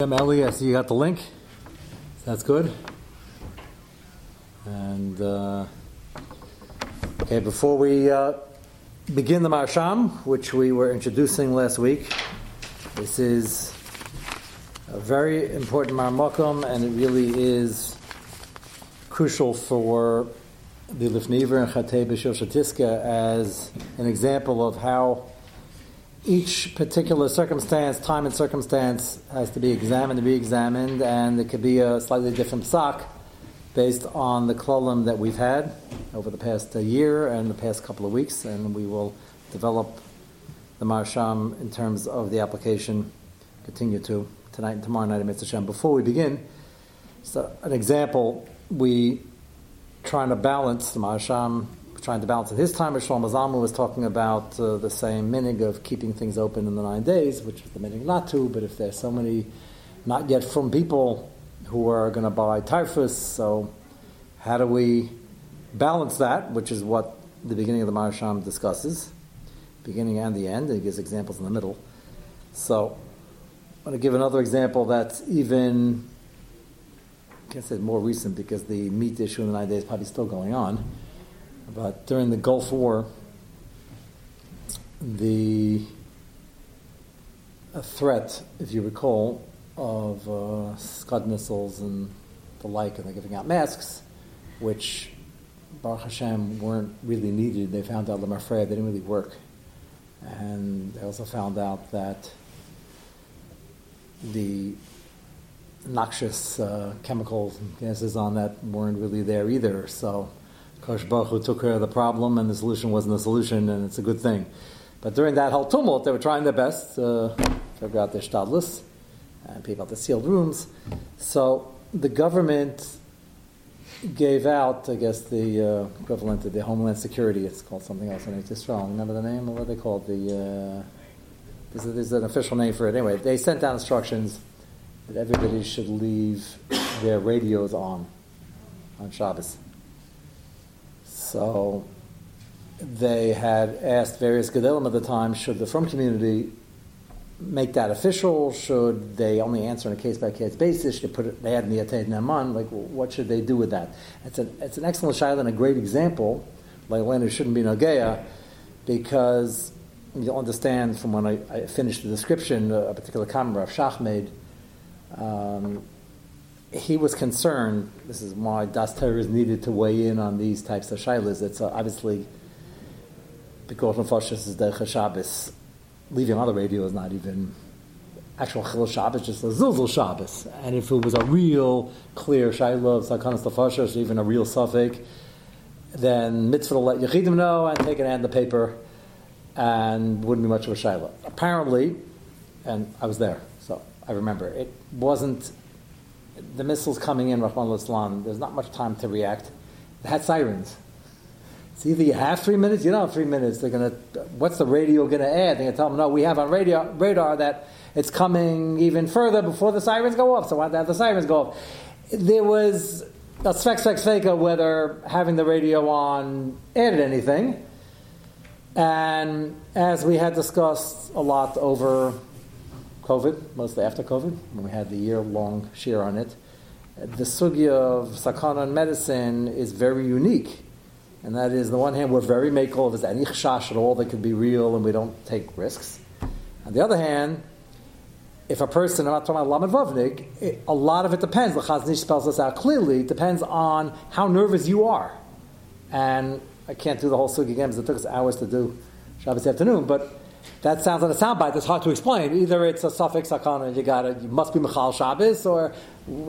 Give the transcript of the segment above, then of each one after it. Ellie, I see you got the link. That's good. And okay, before we begin the Maharsham, which we were introducing last week, this is a very important Maharmakom, and it really is crucial for the Lifnivir and Chatei B'Shil Shatiska as an example of how each particular circumstance, time and circumstance, has to be examined, and it could be a slightly different psak based on the klolim that we've had over the past year and the past couple of weeks, and we will develop the Maharsham in terms of the application, continue to tonight and tomorrow night at Mitzvah Shem. Before we begin, so an example, we trying to balance the Maharsham. Trying to balance at his time, Rav Shlomo Zalman was talking about the same minig of keeping things open in the 9 days, which is the minig not to, but if there's so many not yet from people who are going to buy typhus, so how do we balance that, which is what the beginning of the Maharsham discusses, beginning and the end, and he gives examples in the middle. So I'm going to give another example that's even, I can't say more recent because the meat issue in the 9 days is probably still going on. But during the Gulf War, the threat, if you recall, of Scud missiles and the like, and they're giving out masks, which, Baruch Hashem, weren't really needed. They found out, they didn't really work. And they also found out that the noxious chemicals and gases on that weren't really there either, so Kosh Baruch Hu took care of the problem, and the solution wasn't a solution, and it's a good thing. But during that whole tumult, they were trying their best to figure out their shtadlus and people out the sealed rooms. So the government gave out, I guess, the equivalent of the Homeland Security. It's called something else. I need to strong. Remember the name? What are they called? There's an official name for it. Anyway, they sent down instructions that everybody should leave their radios on Shabbos. So they had asked various gedolim at the time, should the frum community make that official? Should they only answer on a case-by-case basis? Should they put it, they had niyatei naman, like what should they do with that? It's an excellent shaila and a great example, like when it shouldn't be nogeya, because you'll understand from when I finished the description, a particular comment Rav Shach made, he was concerned, this is why Das Torah is needed to weigh in on these types of shaylas. It's obviously, because Nefashis is Derech HaShabbos, leaving on the radio is not even actual Chil Shabbos, just a Zilzil Shabbos. And if it was a real, clear shayla of Sakanas Nefashis, even a real suffix, then mitzvah will let Yechidim know and take it and the paper, and wouldn't be much of a shayla. Apparently, and I was there, so I remember, it wasn't. The missiles coming in, Rahman al-Islam, there's not much time to react. They had sirens. It's either you have 3 minutes, you don't have 3 minutes. They're going to, what's the radio going to add? They're going to tell them, no, we have on radar that it's coming even further before the sirens go off. So why don't the sirens go off? There was a svek whether having the radio on added anything. And as we had discussed a lot over COVID, mostly after COVID, when we had the year-long share on it, the sugya of sakana and medicine is very unique. And that is, on the one hand, we're very makel of any chashash at all that could be real, and we don't take risks. On the other hand, if a person, I'm not talking about Lamed Vavnik, a lot of it depends, the Chaznish spells this out clearly, it depends on how nervous you are. And I can't do the whole sugya again, because it took us hours to do Shabbos afternoon, but that sounds like a soundbite that's hard to explain. Either it's a suffix, sakana, you must be Mechal Shabbos, or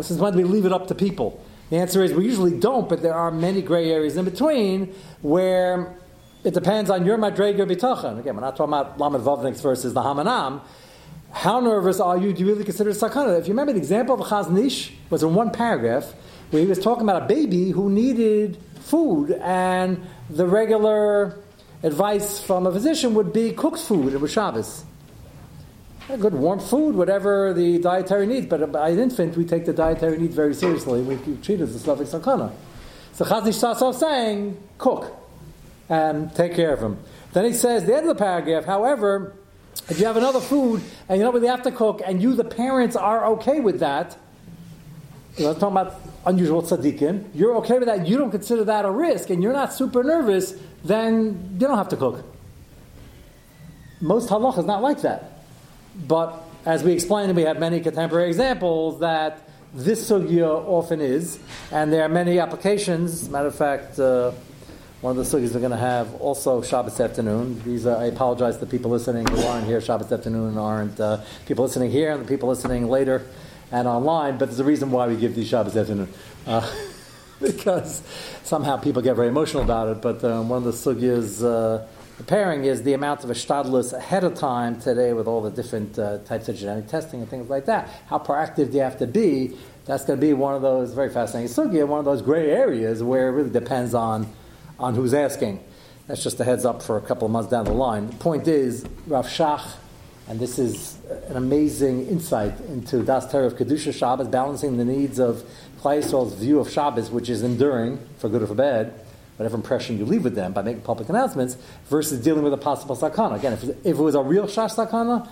since when do we leave it up to people? The answer is we usually don't, but there are many gray areas in between where it depends on your madrega bitachon. Again, we're not talking about Lamed Vavniks versus the Hamanam. How nervous are you? Do you really consider sakana? If you remember, the example of Chaznish was in one paragraph where he was talking about a baby who needed food, and the regular advice from a physician would be cooked food. It was Shabbos. Good warm food, whatever the dietary needs. But as an infant, we take the dietary needs very seriously. We treat it as a Slavic sakana. So Chaznish starts off saying, cook and take care of him. Then he says, the end of the paragraph, however, If you have another food and you don't really have to cook, and you, the parents, are okay with that, you know, I'm talking about unusual tzaddikim, you're okay with that, you don't consider that a risk, and you're not super nervous, then you don't have to cook. Most halacha is not like that. But as we explained, we have many contemporary examples that this sugya often is, and there are many applications. As a matter of fact, one of the sugyas we're going to have also Shabbos afternoon. These are, I apologize to the people listening who aren't here Shabbos afternoon and aren't people listening here and the people listening later and online, but there's a reason why we give these Shabbos afternoon. Because somehow people get very emotional about it, but one of the sugyas preparing is the amount of ashtadlus ahead of time today with all the different types of genetic testing and things like that. How proactive do you have to be? That's going to be one of those very fascinating sugya, one of those gray areas where it really depends on who's asking. That's just a heads up for a couple of months down the line. The point is, Rav Shach, and this is an amazing insight into Das Torah of Kedusha Shabbos, balancing the needs of Klai Yisrael's view of Shabbos, which is enduring, for good or for bad, whatever impression you leave with them by making public announcements, versus dealing with a possible sakana. Again, if it was a real shash sakana,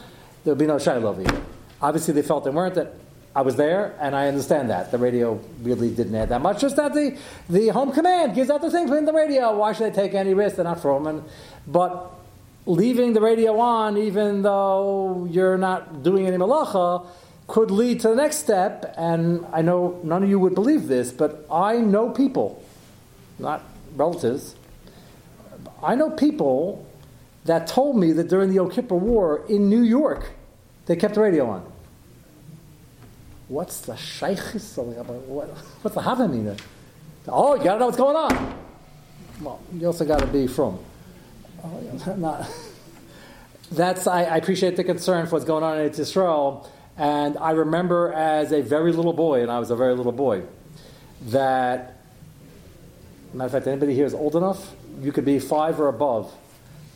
there would be no shayla over here. Obviously, they felt they weren't. That I was there, and I understand that. The radio really didn't add that much. Just that the home command gives out the thing between the radio. Why should they take any risk? They're not from. But leaving the radio on, even though you're not doing any malacha, could lead to the next step. And I know none of you would believe this, but I know people, not relatives, I know people that told me that during the Yom Kippur War in New York, they kept the radio on. What's the shaykhis? What's the havamina? Oh, you gotta know what's going on. Well, you also gotta be from. I appreciate the concern for what's going on in Yisrael, and I remember as a very little boy, that. Matter of fact, anybody here is old enough, you could be 5 or above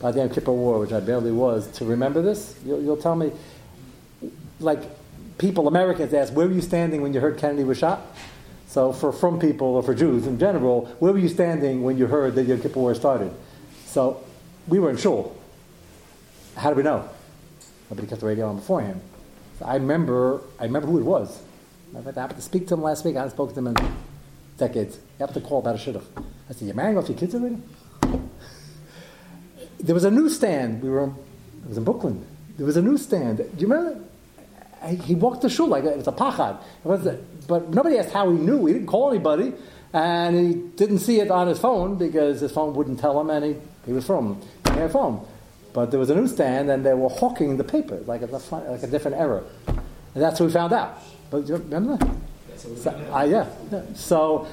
by the Yom Kippur War, which I barely was, to remember this. You'll tell me, like, people, Americans ask, where were you standing when you heard Kennedy was shot? So from people, or for Jews in general, where were you standing when you heard that Yom Kippur War started? So we were in shul. How do we know? Nobody kept the radio on before him. So I remember who it was. Matter of fact, I happened to speak to him last week. I haven't spoken to him in decades. You have to call about a shidduch. I said, you're marrying off your kids already? There was a newsstand. It was in Brooklyn. There was a newsstand. Do you remember? He walked the shul like it was a pachad. But nobody asked how he knew. He didn't call anybody. And he didn't see it on his phone because his phone wouldn't tell him, and he was from their phone. But there was a newsstand, and they were hawking the paper like a different era. And that's what we found out. But do you remember that?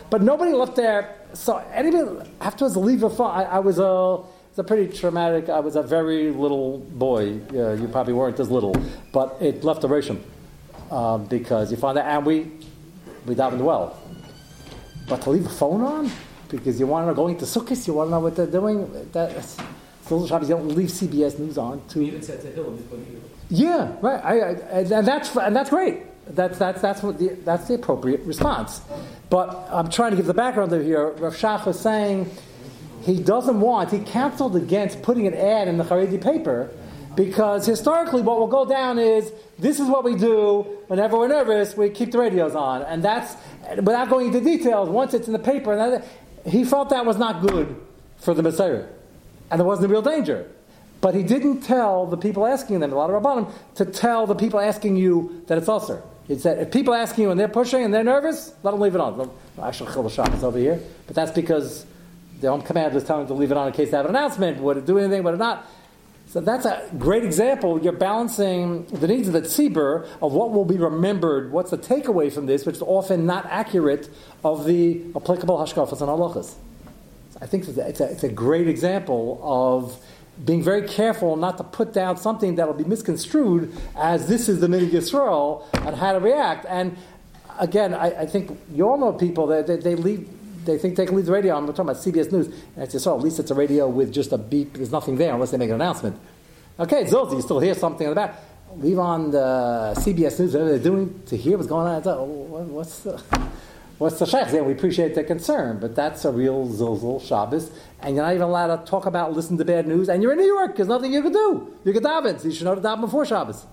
But nobody left there. So anybody afterwards leave a phone. I was a very little boy. You probably weren't as little, but it left a ration because you find that, and we dived in the well. But to leave a phone on because you want to know going to sukkahs, you want to know what they're doing. That's little shops. You don't leave CBS News on. To even said to Hill before you. Yeah, right. And that's great. That's the appropriate response. But I'm trying to give the background over here. Rav Shach was saying he counseled against putting an ad in the Haredi paper because historically what will go down is this is what we do whenever we're nervous, we keep the radios on. And that's, without going into details, once it's in the paper, he felt that was not good for the Messiah. And there wasn't a real danger. But he didn't tell the people asking them, a lot of Rabbanim, to tell the people asking you that it's usher. He said, if people asking you and they're pushing and they're nervous, let them leave it on. Actually, Chil Shabbos over here. But that's because the home command was telling them to leave it on in case they have an announcement. Would it do anything? Would it not? So that's a great example. You're balancing the needs of the tzibur, of what will be remembered, what's the takeaway from this, which is often not accurate, of the applicable hashkafas and halachas. I think it's a great example of being very careful not to put down something that will be misconstrued as this is the Minhag Yisrael and how to react. And again, I think you all know people that they think they can leave the radio. I'm talking about CBS News. And it's Yisrael. At least it's a radio with just a beep. There's nothing there unless they make an announcement. Okay, Zilzi, you still hear something in the back. Leave on the CBS News, whatever they're doing, to hear what's going on. What's the... What's the Shach saying? We appreciate the concern, but that's a real zilzal Shabbos, and you're not even allowed to talk about, listen to bad news, and you're in New York. There's nothing you can do. You can daven, so you should know to daven before Shabbos.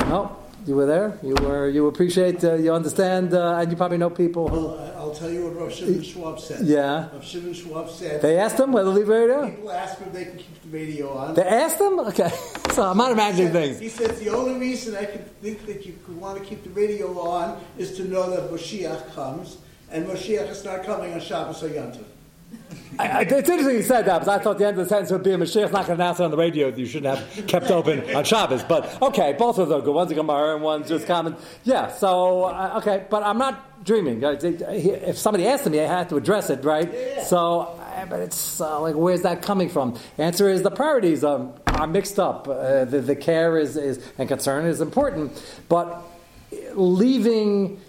No, you were there. You appreciate. You understand, and you probably know people. Well, I'll tell you what Rav Shimon Schwab said. Yeah. Rav Shimon Schwab said. They asked him whether to leave radio. People ask if they can keep the radio on. They asked him. Okay. So I'm not imagining things. He says the only reason I could think that you could want to keep the radio on is to know that Moshiach comes, and Moshiach is not coming on Shabbos or Yom Tov. It's interesting he said that, because I thought the end of the sentence would be a Mashiach's not going to announce it on the radio that you shouldn't have kept open on Shabbos. But okay, both of those are good. One's a Gemara and one's just common. Yeah, so, okay, but I'm not dreaming. If somebody asked me, I had to address it, right? Yeah. So, but it's like, where's that coming from? The answer is the priorities are mixed up. The care is and concern is important, but leaving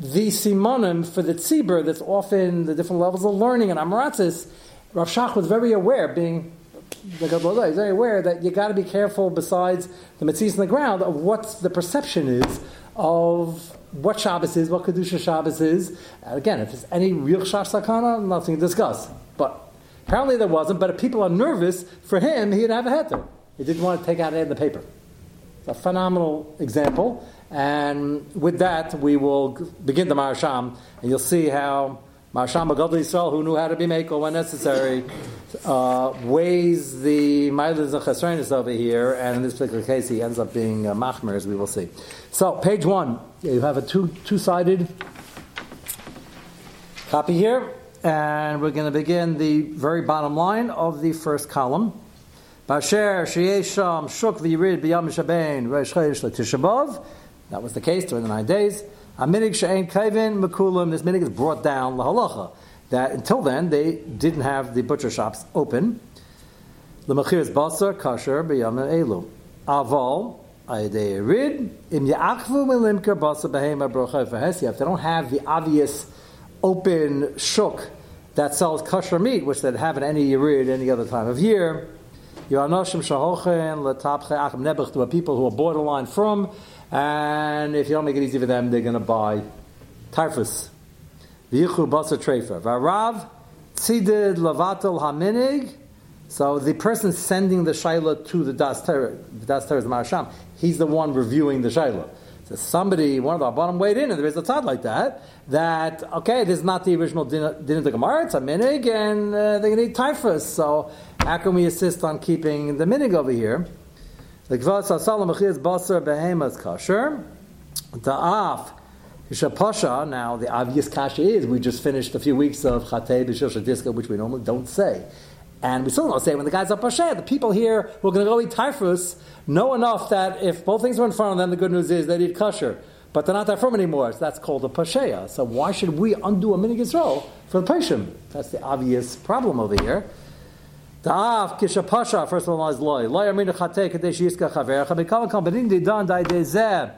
the simonim for the tzibur, that's often the different levels of learning and amratzis. Rav Shach was very aware, being the Gadol, he's very aware that you got to be careful. Besides the mitzvahs on the ground, of what the perception is of what Shabbos is, what kedusha Shabbos is. And again, if there's any real shachsakana, nothing to discuss. But apparently there wasn't. But if people are nervous for him, he'd have a heter. He didn't want to take out it in the paper. It's a phenomenal example. And with that, we will begin the Maharsham, and you'll see how Maharsham Gadol Yisrael, who knew how to be mekel when necessary, weighs the ma'alos and chesronos over here, and in this particular case, he ends up being machmir, as we will see. So, page 1, you have a two-sided copy here, and we're going to begin the very bottom line of the first column. B'asher she'esham shuk v'yirid b'yam shabain reish chodesh l'tishabov. That was the case during the 9 days. Aminig she'ain kavin mekulim. This minig is brought down lahalacha. That until then they didn't have the butcher shops open. L'machir's basar kasher b'yam elu. Aval ayidei yirid im ya'achvu milimker basar behema brocha v'hesiyah. If they don't have the obvious open shuk that sells kasher meat, which they'd have at any yirid any other time of year. Yo'anoshim shahochen l'tapche achim nebuch. There are people who are borderline from. And if you don't make it easy for them, they're going to buy typhus. V'yichu basa trefa. V'arav tzidid lavatel haminig. So the person sending the shayla to the das teres Maharsham, he's the one reviewing the shayla. So somebody, one of our bottom weighed in, and there is a tzad like that, okay, this is not the original din of the Gemara, it's a minig, and they're going to eat typhus. So how can we insist on keeping the minig over here? The Gvas HaSalam Achiyaz Basar Behemas Kasher Ta'af Hishapasha. Now the obvious kasha is we just finished a few weeks of Chatei B'Shil Shatiska, which we normally don't say, and we still don't say when the guys are Pasha. The people here who are going to go eat typhus know enough that if both things were in front of them, the good news is they'd eat kasher, but they're not that firm anymore, so that's called a Pasha. So why should we undo a minig Yisrael for the Pashim? That's the obvious problem over here. Da'af kishapasha, first of all, is loy. Loy amrina chatei kadesh yiska chaverecha b'kala kambanim didan da'idei zeh.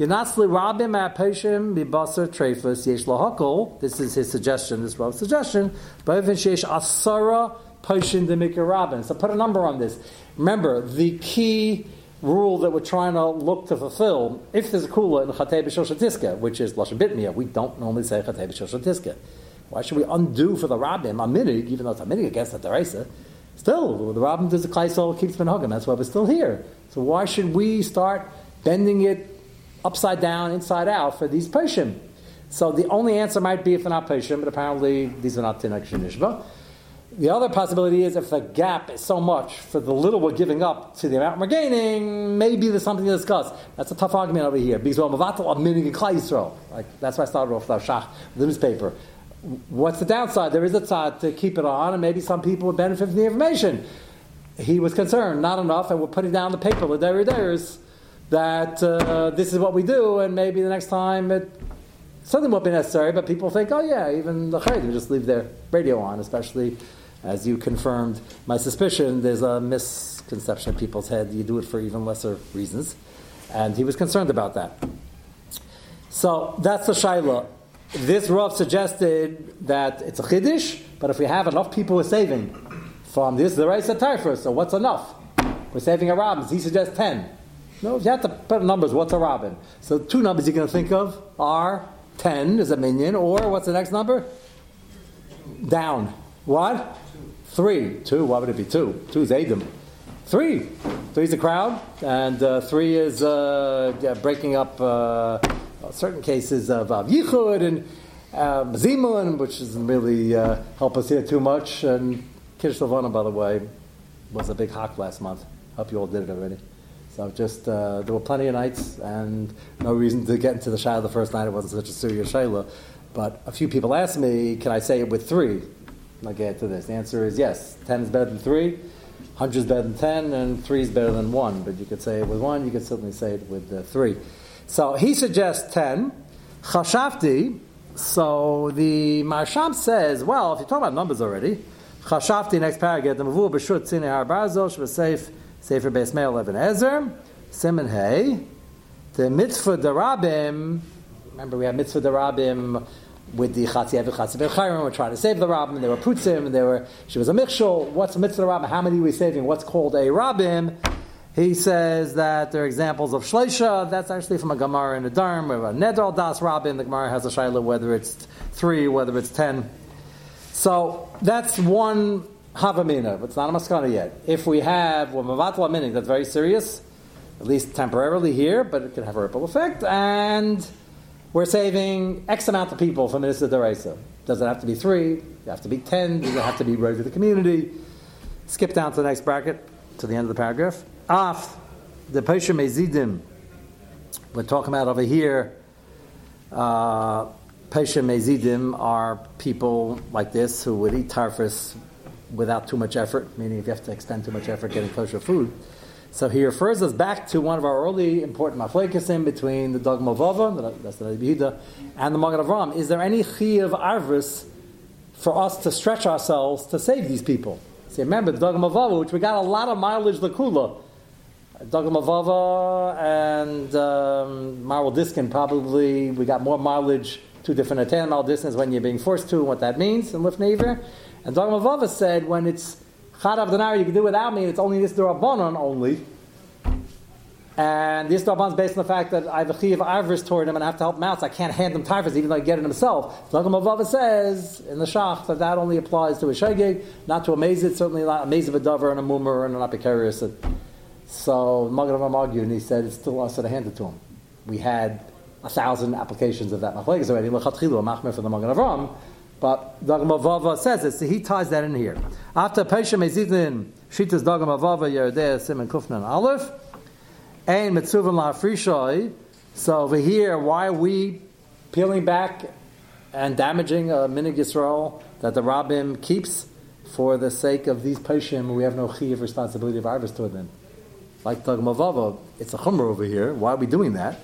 Yanasli rabim apeshim b'basar treifus yesh lahakol. This is his suggestion, this Rav's suggestion. Ba'evin sheyesh asara peshin demikir rabin. So put a number on this. Remember, the key rule that we're trying to look to fulfill, if there's a kula in Chatei B'Shil Shatiska, which is lashon bitmiyah, we don't normally say Chatei B'Shil Shatiska. Why should we undo for the rabim a minig, even though it's a minig against the derisa? Still, the Rabbim does the Kleisol, keeps Menhagim. That's why we're still here. So why should we start bending it upside down, inside out for these Peshim? So the only answer might be if they're not Peshim, but apparently these are not Tinach Shinishba. The other possibility is if the gap is so much for the little we're giving up to the amount we're gaining, maybe there's something to discuss. That's a tough argument over here. Because we're Mavatal Aminig and Kleisol. That's why I started off with Shach, the newspaper. What's the downside? There is a tzad to keep it on, and maybe some people would benefit from the information. He was concerned, not enough, and we're putting down the paper with every dayers that this is what we do, and maybe the next time it something won't be necessary, but people think, oh yeah, even the Chaydim just leave their radio on, especially as you confirmed my suspicion, there's a misconception in people's head, you do it for even lesser reasons, and he was concerned about that. So that's the Shaila. This Rav suggested that it's a chiddush, but if we have enough people we're saving from this, the Reis HaTarfus, so what's enough? We're saving a Rabbin. He suggests 10. No, you have to put numbers. What's a Rabbin? So two numbers you're going to think of are 10 is a minyan, or what's the next number? Down. What? 3. 2. Why would it be 2? 2 is Adam. 3. 3 is the crowd, and 3 is breaking up certain cases of Yichud and Zimun, which doesn't really help us here too much. And Kiddush Levana, by the way, was a big hawk last month. Hope you all did it already. So just, there were plenty of nights, and no reason to get into the shayla the first night. It wasn't such a serious shayla. But a few people asked me, can I say it with 3? I'll get to this. The answer is yes. 10 is better than 3, 100 is better than 10, and 3 is better than 1. But you could say it with 1, you could certainly say it with 3. So he suggests 10. Chashafti, so the Maharsham says, well, if you're talking about numbers already, Chashafti, next paragraph, the Mavu B'shut Tzine Har Barzo, Shvasef, Sefer Beis Meil Ebenezer, Simen Hey, the Mitzvah Derabim. Remember, we have Mitzvah Derabim with the Chatei B'Shil Shatiska. We're trying to save the Rabim. They were Putzim. They were. She was a Michshol. What's Mitzvah Derabim? How many are we saving? What's called a Rabim? He says that there are examples of Shleisha. That's actually from a Gemara in a Dharm. We have a Nedal Das Rabim. The Gemara has a Shaila whether it's 3, whether it's 10. So that's one. Havamina, but it's not a maskana yet. If we have mavatla minig, that's very serious, at least temporarily here, but it can have a ripple effect, and we're saving X amount of people from Minister Deresa. Doesn't have to be 3, you have to be 10, you have to be ready for the community. Skip down to the next bracket, to the end of the paragraph. Af, the Pesha Mezidim, we're talking about over here, Pesha Mezidim are people like this who would eat tarfus without too much effort, meaning if you have to extend too much effort getting kosher food. So he refers us back to one of our early important machlokesim between the Dagul Merevava, that's the Nodah B'Yehuda, and the Magen Avraham. Is there any chi of arvus for us to stretch ourselves to save these people? See, remember the Dagul Merevava, which we got a lot of mileage l'kula. Dagul Merevava and Maral Diskin, probably we got more mileage, 2 different attainment mile distance when you're being forced to, and what that means in Lifnivir. And Dagul Merevava said, when it's Chadav Denari, you can do it without me, and it's only this Durabonon only. And this Durabonon is based on the fact that I have a Chi of Arvus toward him and I have to help him out, so I can't hand him Tarfus, even though he can get it himself. Dagul Merevava says in the Shach that that only applies to a Shegig, not to a Mazid, certainly not a Mazid of a Dover and a Mummer and an Apicarius. So Magen Avraham argued, and he said, it's still us that I handed to him. We had 1,000 applications of that Machlekes already. L'chatchilu, a Machmir for the Magen Avraham. But Dagul Merevava says it, so he ties that in here. After Pesha Mezidin, Shitas Dagul Merevava, Yeridei Simen Kufnan Aleph, and Mitzuvin La Frishoi. So over here, why are we peeling back and damaging a Minig Yisrael that the Rabbim keeps for the sake of these Peshim? We have no chi of responsibility of ours toward them. Like Dagul Merevava, it's a chumrah over here. Why are we doing that?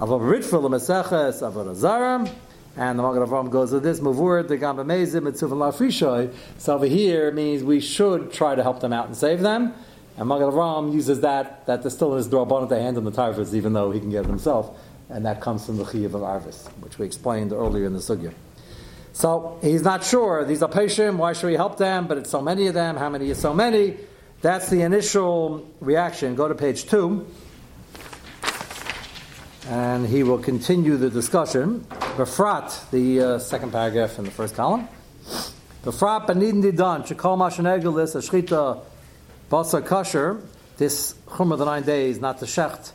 Avav Ritva L'Meseches Avodah Zarah. And the Magen Avraham goes with this, Mavur, the Gamba Mezim, Mitzuvin La Frishoi. So over here means we should try to help them out and save them. And Magen Avraham uses that there's still in his Drabon to hand him the Tarvis, even though he can get it himself. And that comes from the Chiyav of Arvis, which we explained earlier in the Sugya. So he's not sure. These are Peshim, why should we help them? But it's so many of them. How many is so many? That's the initial reaction. Go to page 2. And he will continue the discussion. Befrat, the second paragraph in the first column. Befrat benidin didan shekol mashenegelis ashchita basar kasher. This chumrah of the 9 days, not to shecht,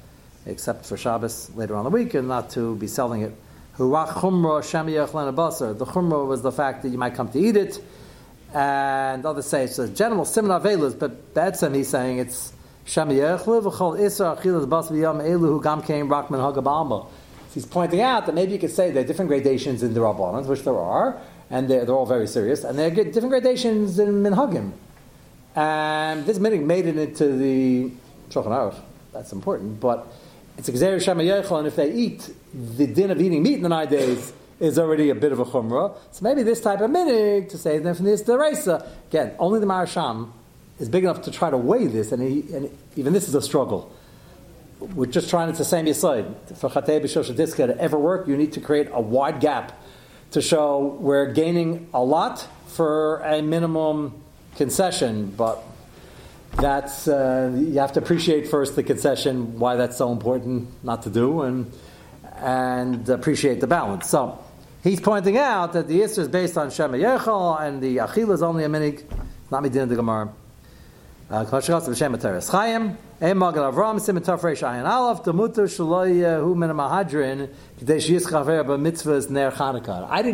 except for Shabbos later on the week, and not to be selling it. Hurach chumrah shemiyach lena basar. The chumrah was the fact that you might come to eat it, and others say it's a general simon aveilus, but Betzem he's saying it's. So he's pointing out that maybe you could say there are different gradations in the Rabbanans, which there are, and they're all very serious, and there are different gradations in Minhagim. And this minhag made it into the Shulchan Aruch. That's important, but it's a Gezeirah Shemayechel, and if they eat, the din of eating meat in the 9 days is already a bit of a chumrah. So maybe this type of minhag, to say them from this derisa, again, only the Maharsham is big enough to try to weigh this, and even this is a struggle. We're just trying to same yesod. For Chatei B'Shil Shatiska to ever work, you need to create a wide gap to show we're gaining a lot for a minimum concession, but that's you have to appreciate first the concession, why that's so important not to do, and and appreciate the balance. So he's pointing out that the Isra is based on Shema Yechal, and the Achila is only a minig, not Medina de Gemara. I didn't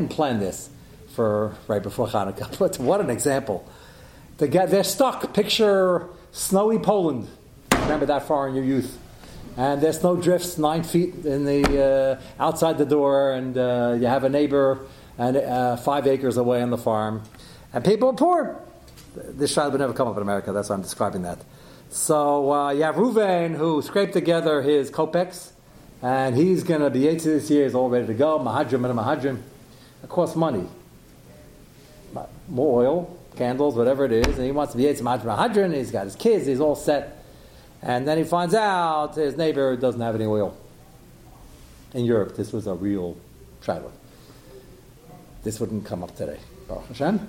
plan this for right before Hanukkah, but what an example. They're stuck. Picture snowy Poland. Remember that far in your youth. And there's snow drifts 9 feet in the outside the door, and you have a neighbor and 5 acres away on the farm, and people are poor. This child would never come up in America. That's why I'm describing that. So you have Reuven, who scraped together his kopecks, and he's going to be 80 this year. He's all ready to go. Mahadrim and a mahadrim. It costs money, more oil, candles, whatever it is, and he wants to be 80 mahadrim. And he's got his kids. He's all set. And then he finds out his neighbor doesn't have any oil. In Europe, this was a real tragedy. This wouldn't come up today, Baruch Hashem.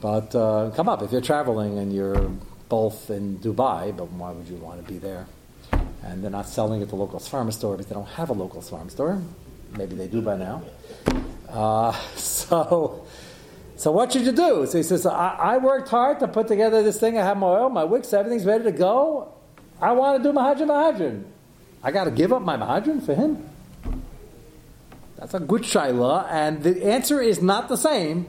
But come up if you're traveling and you're both in Dubai, but why would you want to be there? And they're not selling at the local farm store because they don't have a local farm store. Maybe they do by now. So what should you do? So he says, I worked hard to put together this thing. I have my oil, my wicks, everything's ready to go. I want to do Mahadran. I got to give up my Mahadran for him? That's a good shayla, and the answer is not the same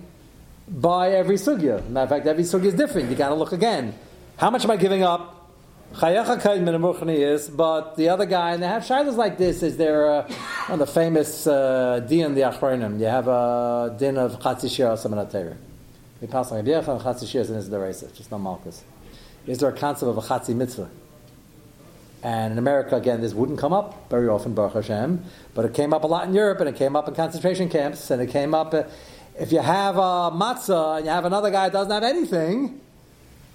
by every sugya. Matter of fact, every sugya is different. You got to look again. How much am I giving up? Chayacha kaid min amurchani is, but the other guy, and they have shaylas like this. Is there one of the famous din the achronim? You have a din of chatzishir asamanatayr. We pass on biyach and chatzishir is in his derisa, just not malchus. Is there a concept of a chatzi mitzvah? And in America, again, this wouldn't come up very often, Baruch Hashem, but it came up a lot in Europe, and it came up in concentration camps, and it came up, if you have a matzah, and you have another guy that doesn't have anything,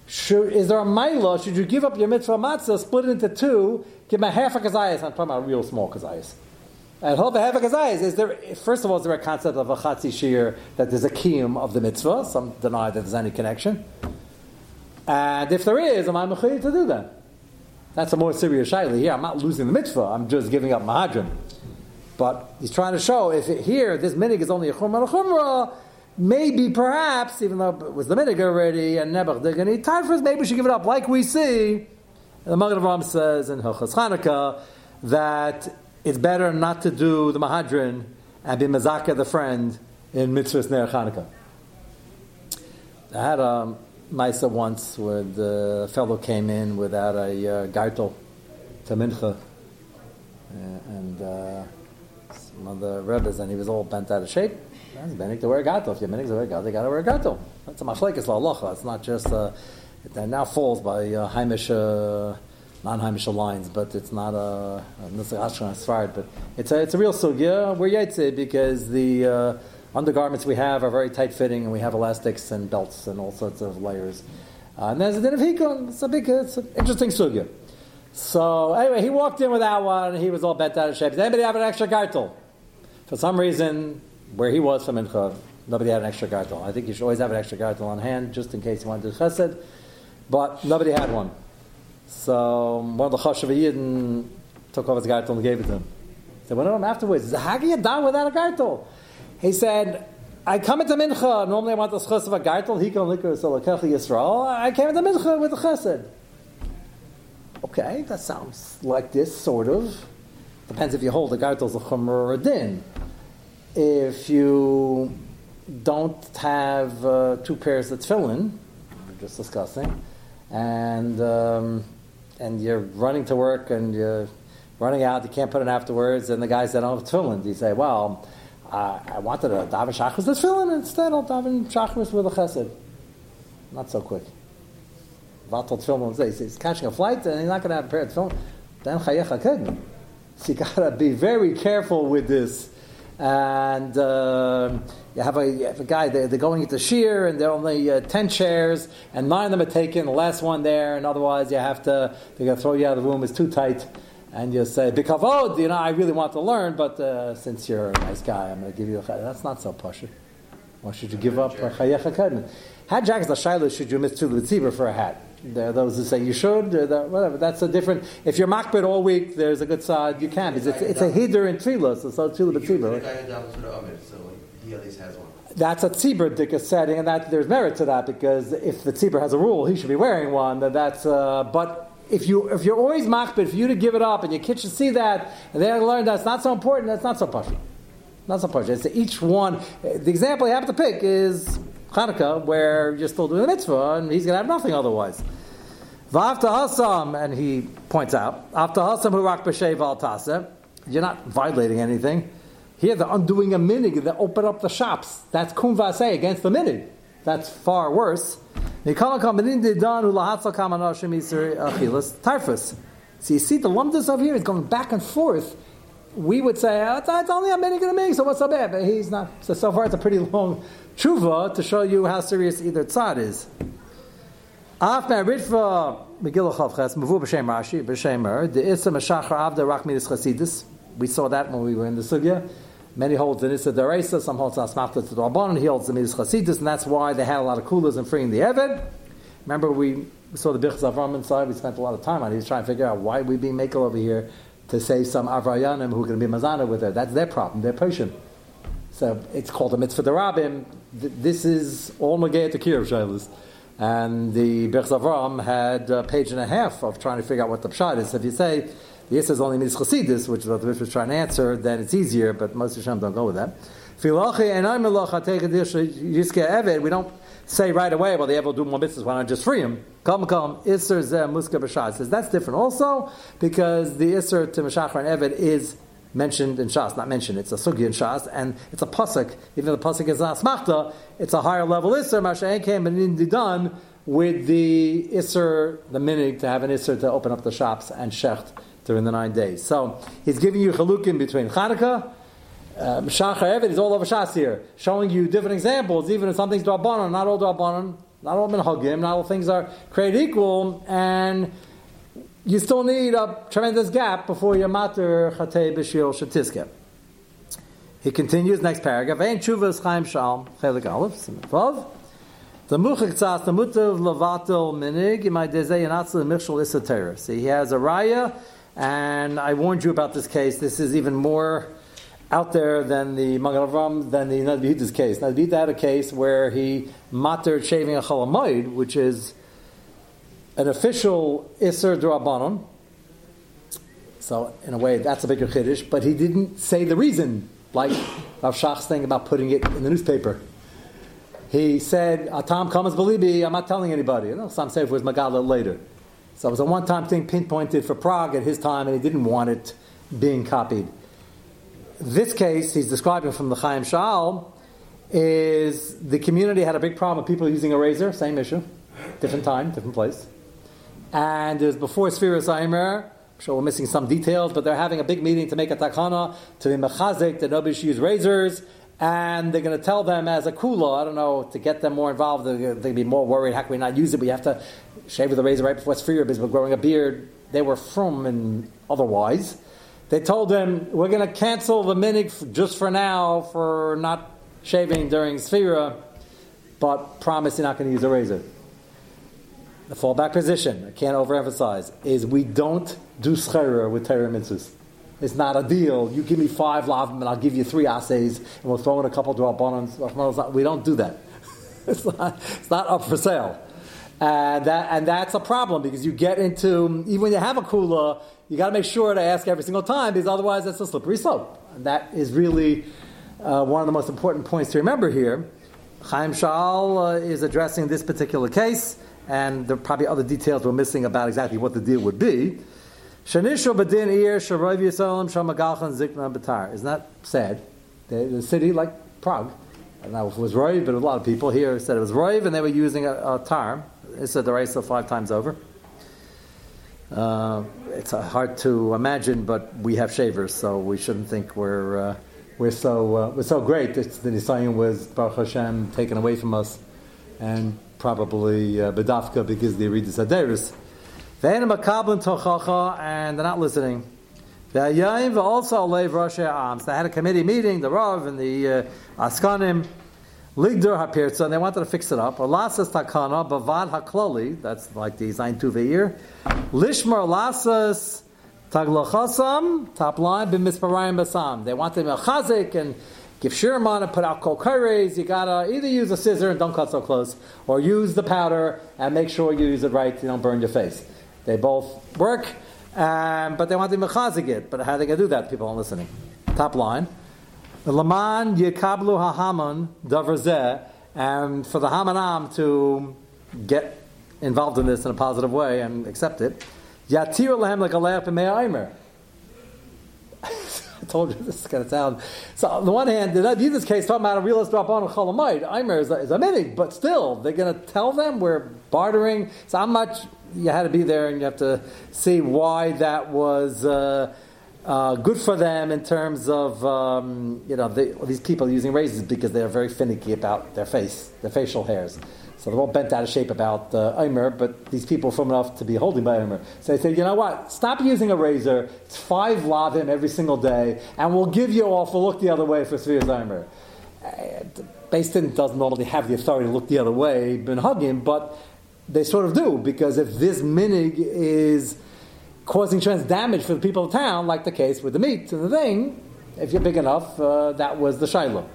is there a mila? Should you give up your mitzvah matzah, split it into two, give him a half a kazayas? I'm talking about real small kazayas. And hold a half a kazayas. First of all, is there a concept of a chatzi shir, that there's a kiyum of the mitzvah? Some deny that there's any connection. And if there is, am I mechuyed to do that? That's a more serious shayla. Here, I'm not losing the mitzvah. I'm just giving up mahadrim. But he's trying to show here this minig is only a chumrah. Maybe, perhaps, even though it was the minig already and Nebuch they're going to eat tarfus, maybe we should give it up. Like we see, the Magen Avraham says in Hilchos Chanukah that it's better not to do the mahadrin and be mezakeh the friend in mitzvahs ner Chanukah. I had a Maisa once where the fellow came in without a gartel to mincha and some of the rebbes, and he was all bent out of shape. That's benig to wear gartel. If you're benig to wear gartel, you got to wear gartel. That's a machlekas la'alacha. It's not just that now falls by Haimish, non-Haimish lines, but it's not a Svarad, but it's a real sugya. We're yaitze because the undergarments we have are very tight-fitting, and we have elastics and belts and all sorts of layers. And there's a din of hikun. It's an interesting sugya. So anyway, he walked in with that one, and he was all bent out of shape. Does anybody have an extra gartel? For some reason, where he was from Mincha, nobody had an extra gartel. I think you should always have an extra gartel on hand, just in case you want to do chesed. But nobody had one. So one of the Choshev Yidden took off his gartel and gave it to him. He said, one of them afterwards, how can you die without a gartel? He said, I come into Mincha. Normally I want the chesed of a gartel. He can likur salakechli Yisrael. I came into Mincha with the chesed. Okay, that sounds like this, sort of. Depends if you hold the gartel's a chumra or a din. If you don't have two pairs of tefillin, we're just discussing, and you're running to work and you're running out, you can't put it afterwards, and the guy said, I don't have tefillin. You say, well, I wanted a daven shachris with tefillin, and instead I'll daven shachris with a chesed. Not so quick. Vatal tefillin, he's catching a flight and he's not going to have a pair of tefillin. Then chayecha kedin. So you got to be very careful with this. And you have a guy, they're going into shir, and there are only 10 chairs, and 9 of them are taken, the last one there, and otherwise they're going to throw you out of the room, it's too tight. And you say, Bikavod, I really want to learn, but since you're a nice guy, I'm going to give you a chayach. That's not so pashut. Why should you give up a chayach? Hat jack is a shayla, should you miss to the tzibur for a hat? There are those who say you should, whatever. That's a different. If you're makbid all week, there's a good side. You can. It's a hider in tzilah. So tzilah b'tzilah. So he at least has one. That's a tzibur dika setting, and that there's merit to that because if the tzibur has a rule, he should be wearing one. But if you're always makbid, for you to give it up, and your kids should see that, and they learn that's not so important. That's not so pushy. Not so pushy. It's each one. The example you have to pick is Hanukkah, where you're still doing the mitzvah, and he's going to have nothing otherwise. V'afta hasam, and he points out, after hasam hurak b'shei v'altase, you're not violating anything. Here they're undoing a minig, they open up the shops. That's kum v'aseh against the minig. That's far worse. So you see the lumdus up here is going back and forth. We would say, it's only a minig and a minig, so what's so bad? But he's not. So far it's a pretty long tshuva to show you how serious either tzad is. We saw that when we were in the sugya. Many holds the Nisa Deresa, some holds Asmachta to Darban, he holds the Midas Chasidus, and that's why they had a lot of coolers in freeing the Eved. Remember, we saw the Birchas Avram inside, we spent a lot of time on it. He's trying to figure out why we be makel over here to save some Avrayanim who are going to be Mazana with her. That's their problem, their potion. So it's called a mitzvah derabim. This is all Magay to Kirov Shailus. And the Birchas Avram had a page and a half of trying to figure out what the pshat is. If you say the Yis is only Midas Chasidus, which is what the Bishop was trying to answer, then it's easier, but most Hashem don't go with that. We don't say right away, well, the Eved will do more mitzvahs, why not just free him? Come, Isser Zeh Muska B'Shah. Says that's different also, because the Isser to Meshachar and Eved is mentioned in Shas, not mentioned, it's a sugi in Shas, and it's a pasuk. Even though the pasuk is asmachta, it's a higher level isser, masha'en came and indidan with the isser, the minig, to have an isser to open up the shops and shecht during the 9 days. So he's giving you chalukim between Chanukah, Shachar Eved is all over Shas here, showing you different examples, even if some things drabanan, not all drabanan, not all minhagim, not all things are created equal, and you still need a tremendous gap before your mater Chatei B'Shil Shatiska. He continues, next paragraph. Ein Chuvas Chayim Sha'al Chelik Aleph Simifov. The Muchik Tzas the Mutav Levatel Minig Yimai Dezei Yanatzil Michshel Issa Torah. See, he has a raya, and I warned you about this case. This is even more out there than the Magen Avraham, than the Nodah B'Yehuda's case. Nodah B'Yehuda had a case where he matered shaving a chalamoid, which is an official Isser D'Rabbanon. So, in a way, that's a bigger Kiddush, but he didn't say the reason, like Rav Shach's thing about putting it in the newspaper. He said, Atam Kamas Belibi, I'm not telling anybody. You know, some say it was Megala later. So it was a one-time thing pinpointed for Prague at his time, and he didn't want it being copied. This case, he's describing from the Chayim Sha'al, is the community had a big problem with people using a razor, same issue, different time, different place. And it was before Sfiras HaEmer. I'm sure we're missing some details, but they're having a big meeting to make a takana, to be mechazek, that nobody should use razors, and they're going to tell them as a kula, I don't know, to get them more involved, they'll be more worried, how can we not use it? We have to shave with a razor right before Sfiras, because we're growing a beard. They were from and otherwise. They told them, we're going to cancel the minig just for now for not shaving during Sfiras, but promise you're not going to use a razor. The fallback position, I can't overemphasize, is we don't do schera with Torah mitzvahs. It's not a deal. You give me 5 lavim and I'll give you 3 assays and we'll throw in a couple drabbanon. We don't do that. It's not up for sale. And that's a problem because you get into, even when you have a kula, you got to make sure to ask every single time because otherwise that's a slippery slope. And that is really one of the most important points to remember here. Chaim Sha'al is addressing this particular case. And there are probably other details we're missing about exactly what the deal would be. Isn't that sad? The city, like Prague, I don't know if it was Roiv, but a lot of people here said it was Roiv, and they were using a tarm. It's a derisa 5 times over. It's hard to imagine, but we have shavers, so we shouldn't think we're so great. The Nisayon was Baruch Hashem taken away from us, and probably bedafka because they read the Saderis. And they're not listening. They had a committee meeting, the Rav and the Askanim, Ligdur HaPirza, and they wanted to fix it up. Lasas Takana, Bavad HaKlali, that's like the Zayin Tuveir. Lishmar Lasas Taglachasam, top line, B'misparayim Basam. They wanted to Chazik and give Shirman and put out Kokares. You gotta either use a scissor and don't cut so close, or use the powder and make sure you use it right, you don't burn your face. They both work, but they want to mechazik it. But how are they going to do that? People aren't listening. Top line. Laman yekablu hahaman davrazeh. And for the hamanam to get involved in this in a positive way and accept it. Yatir lehem lekaleach b'mei aimer. I told you this is going to sound... So on the one hand, in Jesus' case, talking about a realist drop on a cholamite. Aimer is a minute, but still, they're going to tell them we're bartering. So how much... You had to be there, and you have to see why that was good for them in terms of these people using razors because they are very finicky about their face, their facial hairs. So they're all bent out of shape about Omer, but these people are firm enough to be holding by Omer. So they say, you know what? Stop using a razor. It's 5 lavim every single day, and we'll give you off a look the other way for Svir's Omer. Beis Din doesn't normally have the authority to look the other way, Ben Hagim, but they sort of do, because if this minig is causing tremendous damage for the people of the town, like the case with the meat and the thing, if you're big enough, that was the shiloh.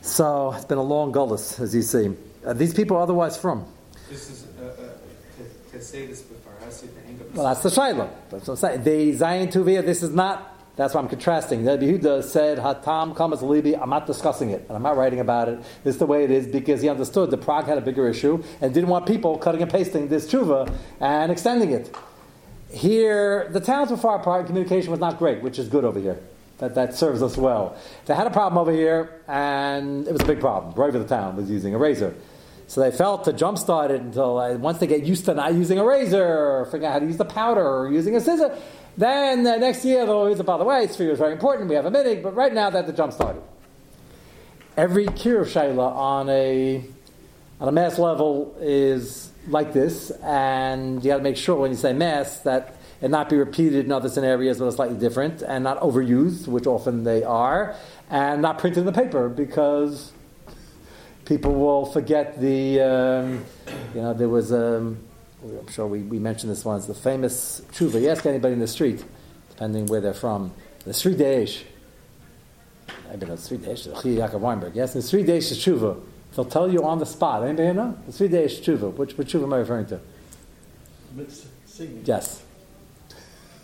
So it's been a long gullus, as you see. These people are otherwise from. This is to say this before I see the hang up. Well, that's the shiloh. That's what I'm saying. The Zayin Tuvia, this is not. That's why I'm contrasting. Nodah B'Yehuda said, Hatam Kamas Libi, I'm not discussing it, and I'm not writing about it. This is the way it is, because he understood that Prague had a bigger issue and didn't want people cutting and pasting this tshuva and extending it. Here, the towns were far apart, communication was not great, which is good over here. That serves us well. They had a problem over here, and it was a big problem. Right over the town was using a razor. So they felt to jumpstart it until once they get used to not using a razor, or figuring out how to use the powder, or using a scissor. Then next year, though, by the way, Sfira is very important, we have a meeting, but right now they have to jump started. Every Kiruv Shaila on a mass level is like this, and you got to make sure when you say mass that it not be repeated in other scenarios that are slightly different, and not overused, which often they are, and not printed in the paper, because people will forget the, there was I'm sure we mentioned this once, the famous tshuva. You ask anybody in the street, depending where they're from, the Sridei Eish. I've been on the Sridei Eish, Yaakov Weinberg. Yes, the Sridei Eish is tshuva. They'll tell you on the spot. Anybody know? The Sridei Eish is tshuva. Which tshuva am I referring to? Yes.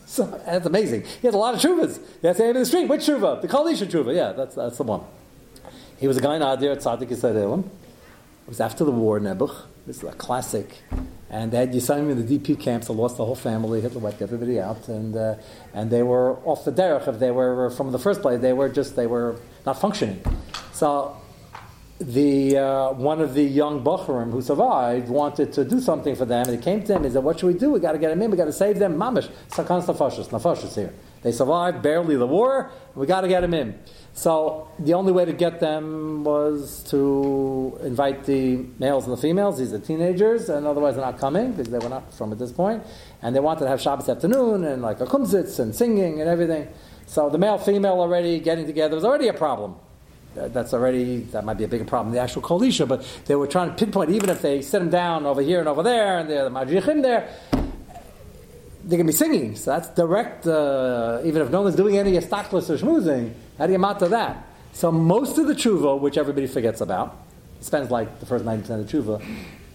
So, that's amazing. He has a lot of tshuvas. You ask anybody in the street, which tshuva? The Kalisha tshuva. Yeah, that's the one. He was a guy in Adir at Tzaddik Yisrael Elam. It was after the war, Nebuch. This is a classic. And they had Yisraelim in the DP camps that lost the whole family, Hitler wiped everybody out, and they were off the derech. If they were from the first place, they were not functioning. So the one of the young Bochurim who survived wanted to do something for them, and he came to him and said, what should we do? We got to get them in, we got to save them. Mamish, Sakans Nefashos here. They survived barely the war, we got to get them in. So the only way to get them was to invite the males and the females. These are teenagers, and otherwise they're not coming because they were not from at this point. And they wanted to have Shabbos afternoon and like a kumzitz and singing and everything. So the male-female already getting together was already a problem. That might be a bigger problem, the actual kolisha, but they were trying to pinpoint, even if they sit them down over here and over there, and they're the majrichim there, they're going to be singing. So that's direct, even if no one's doing any yastaklis or shmoozing. How do you amount to that? So most of the tshuva, which everybody forgets about, spends like the first 90% of the tshuva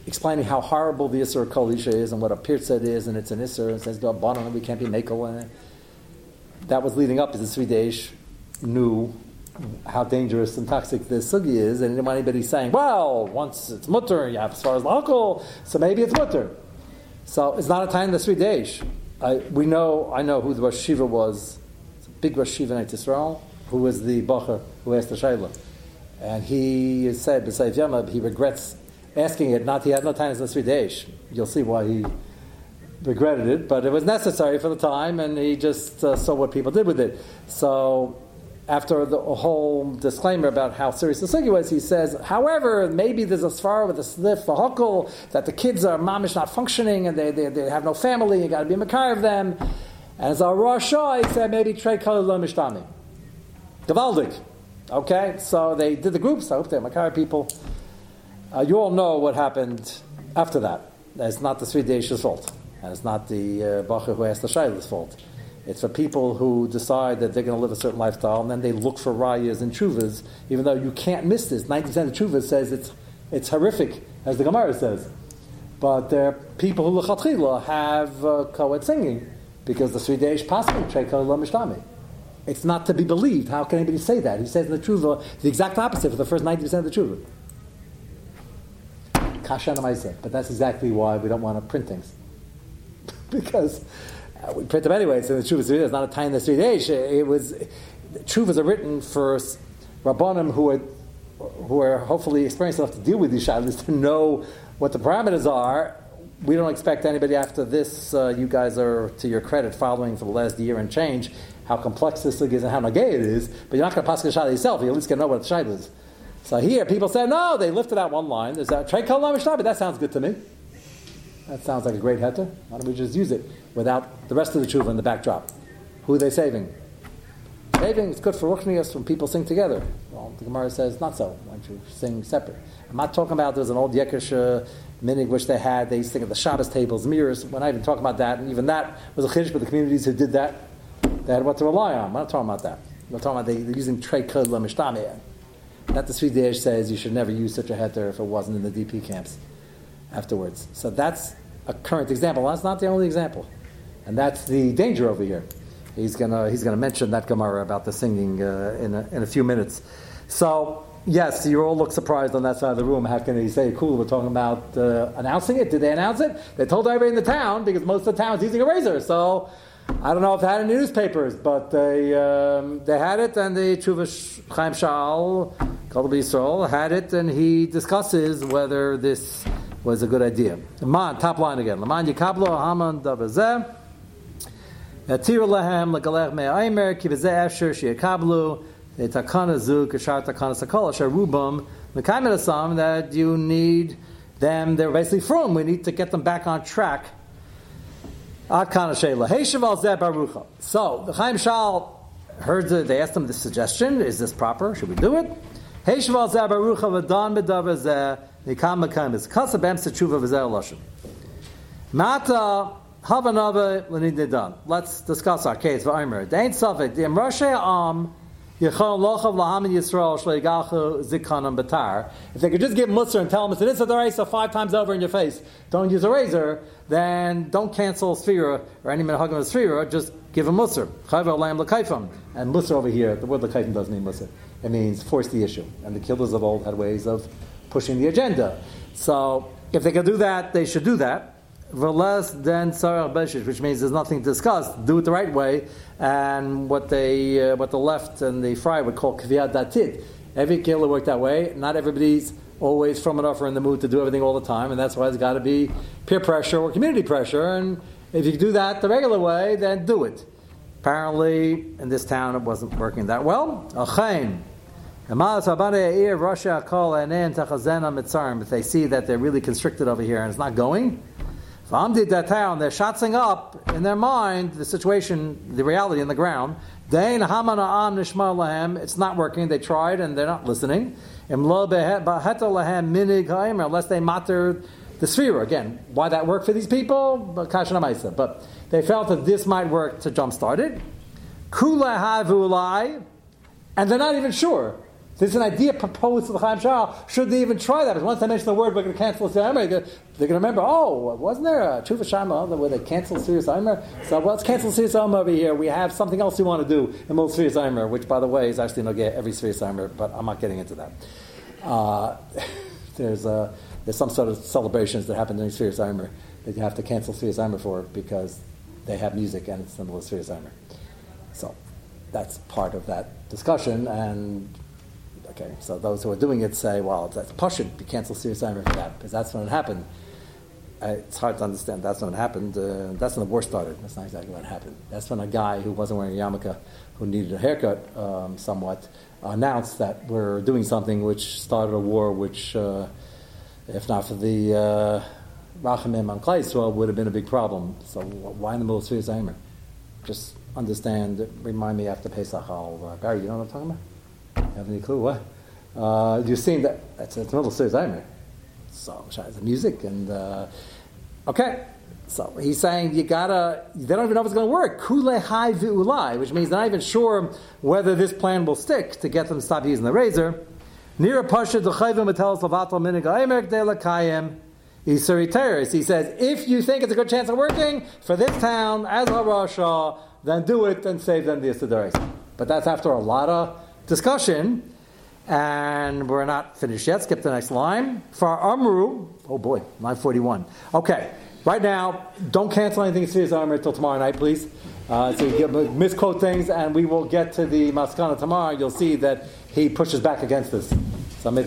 explaining how horrible the Isser Kolisha is and what a pirtzah is, and it's an Isser, and says, we can't be mekel. That was leading up, because the Sridei Eish knew how dangerous and toxic this sugi is, and he didn't want anybody saying, well, once it's mutter, you have as far as l'alkol, so maybe it's mutter. So it's not a time in the Sridei Eish. I know who the Rosh Shiva was. It's a big Rosh Shiva in Israel, who was the Bocher who asked the Shaila. And he said, besides Yamab, he regrets asking it, he had no time in the Sridei Eish. You'll see why he regretted it, but it was necessary for the time, and he just saw what people did with it. So, after the whole disclaimer about how serious the sugi was, he says, however, maybe there's a svara with a sniff, a huckle, that the kids are mamish not functioning, and they have no family, you got to be makar of them. And as our Rosh Shah, he said, maybe trei kol lo mishtami. Gavaldik. Okay, so they did the group soap, they're Makari people. You all know what happened after that. It's not the Sridei Eish's fault, and it's not the Bacher who asked the Shaila's fault. It's for people who decide that they're going to live a certain lifestyle, and then they look for rayas and tshuvas, even though you can't miss this. 90% of tshuvas says it's horrific, as the Gemara says. But there are people who l'chatchila have kohet singing, because the Sridei Eish Pasuk trei kohet lo mishtami. It's not to be believed. How can anybody say that? He says in the tshuva the exact opposite for the first 90% of the tshuva. Kasha namaisa. But that's exactly why we don't want to print things. Because we print them anyway. So the tshuva is not a time in the Sridei Eish. It was, tshuvas are written for rabbanim who are hopefully experienced enough to deal with these shaylos to know what the parameters are. We don't expect anybody after this. You guys are, to your credit, following for the last year and change how complex this league is and how nagay it is, but you're not going to pass the shayla yourself. You're at least going to know what the shayla is. So here, people say, no, they lifted out one line. There's that, that sounds good to me. That sounds like a great heter. Why don't we just use it without the rest of the tshuva in the backdrop? Who are they saving? Saving is good for ruchnius when people sing together. Well, the Gemara says, not so. Why don't you sing separate? I'm not talking about there's an old Yekish minig which they had. They used to sing at the Shabbos tables, mirrors. We're not even talking about that. And even that was a chiddush, but the communities who did that, they had what to rely on. We're not talking about that. We're talking about they're using trei kohet lo mishtami. That the Sridei Eish says you should never use such a heter if it wasn't in the DP camps afterwards. So that's a current example. That's not the only example. And that's the danger over here. He's gonna mention that Gemara about the singing in a few minutes. So, yes, you all look surprised on that side of the room. How can he say, cool, we're talking about announcing it? Did they announce it? They told everybody in the town because most of the town's using a razor. So, I don't know if they had it in the newspapers, but they had it, and the Tshuva Chayim Sha'al, Gadol B'Yisrael, had it, and he discusses whether this was a good idea. Laman, top line again. Laman yikablo haman davazeh, yatir lahem legalech me'aymer kibazeh afshir sheyakablu takana zu kashar takana sakol asher rubam mekaymet asam, that you need them. They're basically from. We need to get them back on track. So, the Chayim Sha'al heard that they asked him the suggestion, is this proper? Should we do it? Let's discuss our case. If they could just give Musar and tell them it's an Issa 5 times over in your face, don't use a razor, then don't cancel Sphira or any Menahagim of Sphira, just give a Musar. And Musar over here, the word L'Kaifim doesn't mean Musar. It means force the issue. And the killers of old had ways of pushing the agenda. So if they could do that, they should do that. Which means there's nothing to discuss. Do it the right way, and what the left and the fry would call kviyat datid. Every killer worked that way. Not everybody's always from enough or in the mood to do everything all the time, and that's why there's got to be peer pressure or community pressure. And if you do that the regular way, then do it. Apparently, in this town, it wasn't working that well. If they see that they're really constricted over here and it's not going. V'amdid that town, they're shatzing up in their mind the situation, the reality in the ground. Dein hamana am nishma lahem. It's not working. They tried and they're not listening. Imlo b'heta lahem minig ha'emer. Unless they matter the sphera again. Why that worked for these people? But they felt that this might work to jumpstart it. Kula havulai, and they're not even sure. There's an idea proposed to the Chayim Sha'al. Should they even try that? Because once I mention the word, we're going to cancel Sridei Eimer. They're going to remember, oh, wasn't there a Tshuva Shema where they canceled Sridei Eimer? So let's cancel Sridei Eimer over here. We have something else we want to do in most Sridei Eimer, which, by the way, is actually not every Sridei Eimer, but I'm not getting into that. There's some sort of celebrations that happen during Sridei Eimer that you have to cancel Sridei Eimer for because they have music and it's the symbol of Sridei Eimer. So that's part of that discussion, and okay, so those who are doing it say, well, that's pashut, be canceled Sridei Eimer for that, because that's when it happened. It's hard to understand, that's when it happened. That's when the war started. That's not exactly what happened. That's when a guy who wasn't wearing a yarmulke, who needed a haircut somewhat, announced that we're doing something which started a war which, if not for the Rachamim on Klal Yisrael, would have been a big problem. So why in the middle of Sridei Eimer? Just understand, remind me after Pesach, Barry, you know what I'm talking about? Have any clue what? You sing that? That's another series I made. So the music and okay. So he's saying they don't even know if it's going to work. Kule hai vi'ulai, which means they're not even sure whether this plan will stick to get them to stop using the razor. Nira pasha duchayvim atelas lavatal minig aimek de lakayim isuri teres. He says, if you think it's a good chance of working for this town as Harasha, then do it and save them the isidaris. But that's after a lot of discussion, and we're not finished yet. Skip the next line. For Amru, oh boy, line 41. Okay. Right now, don't cancel anything in Sridei Eish until tomorrow night, please. So you misquote things, and we will get to the Maskana tomorrow. You'll see that he pushes back against this.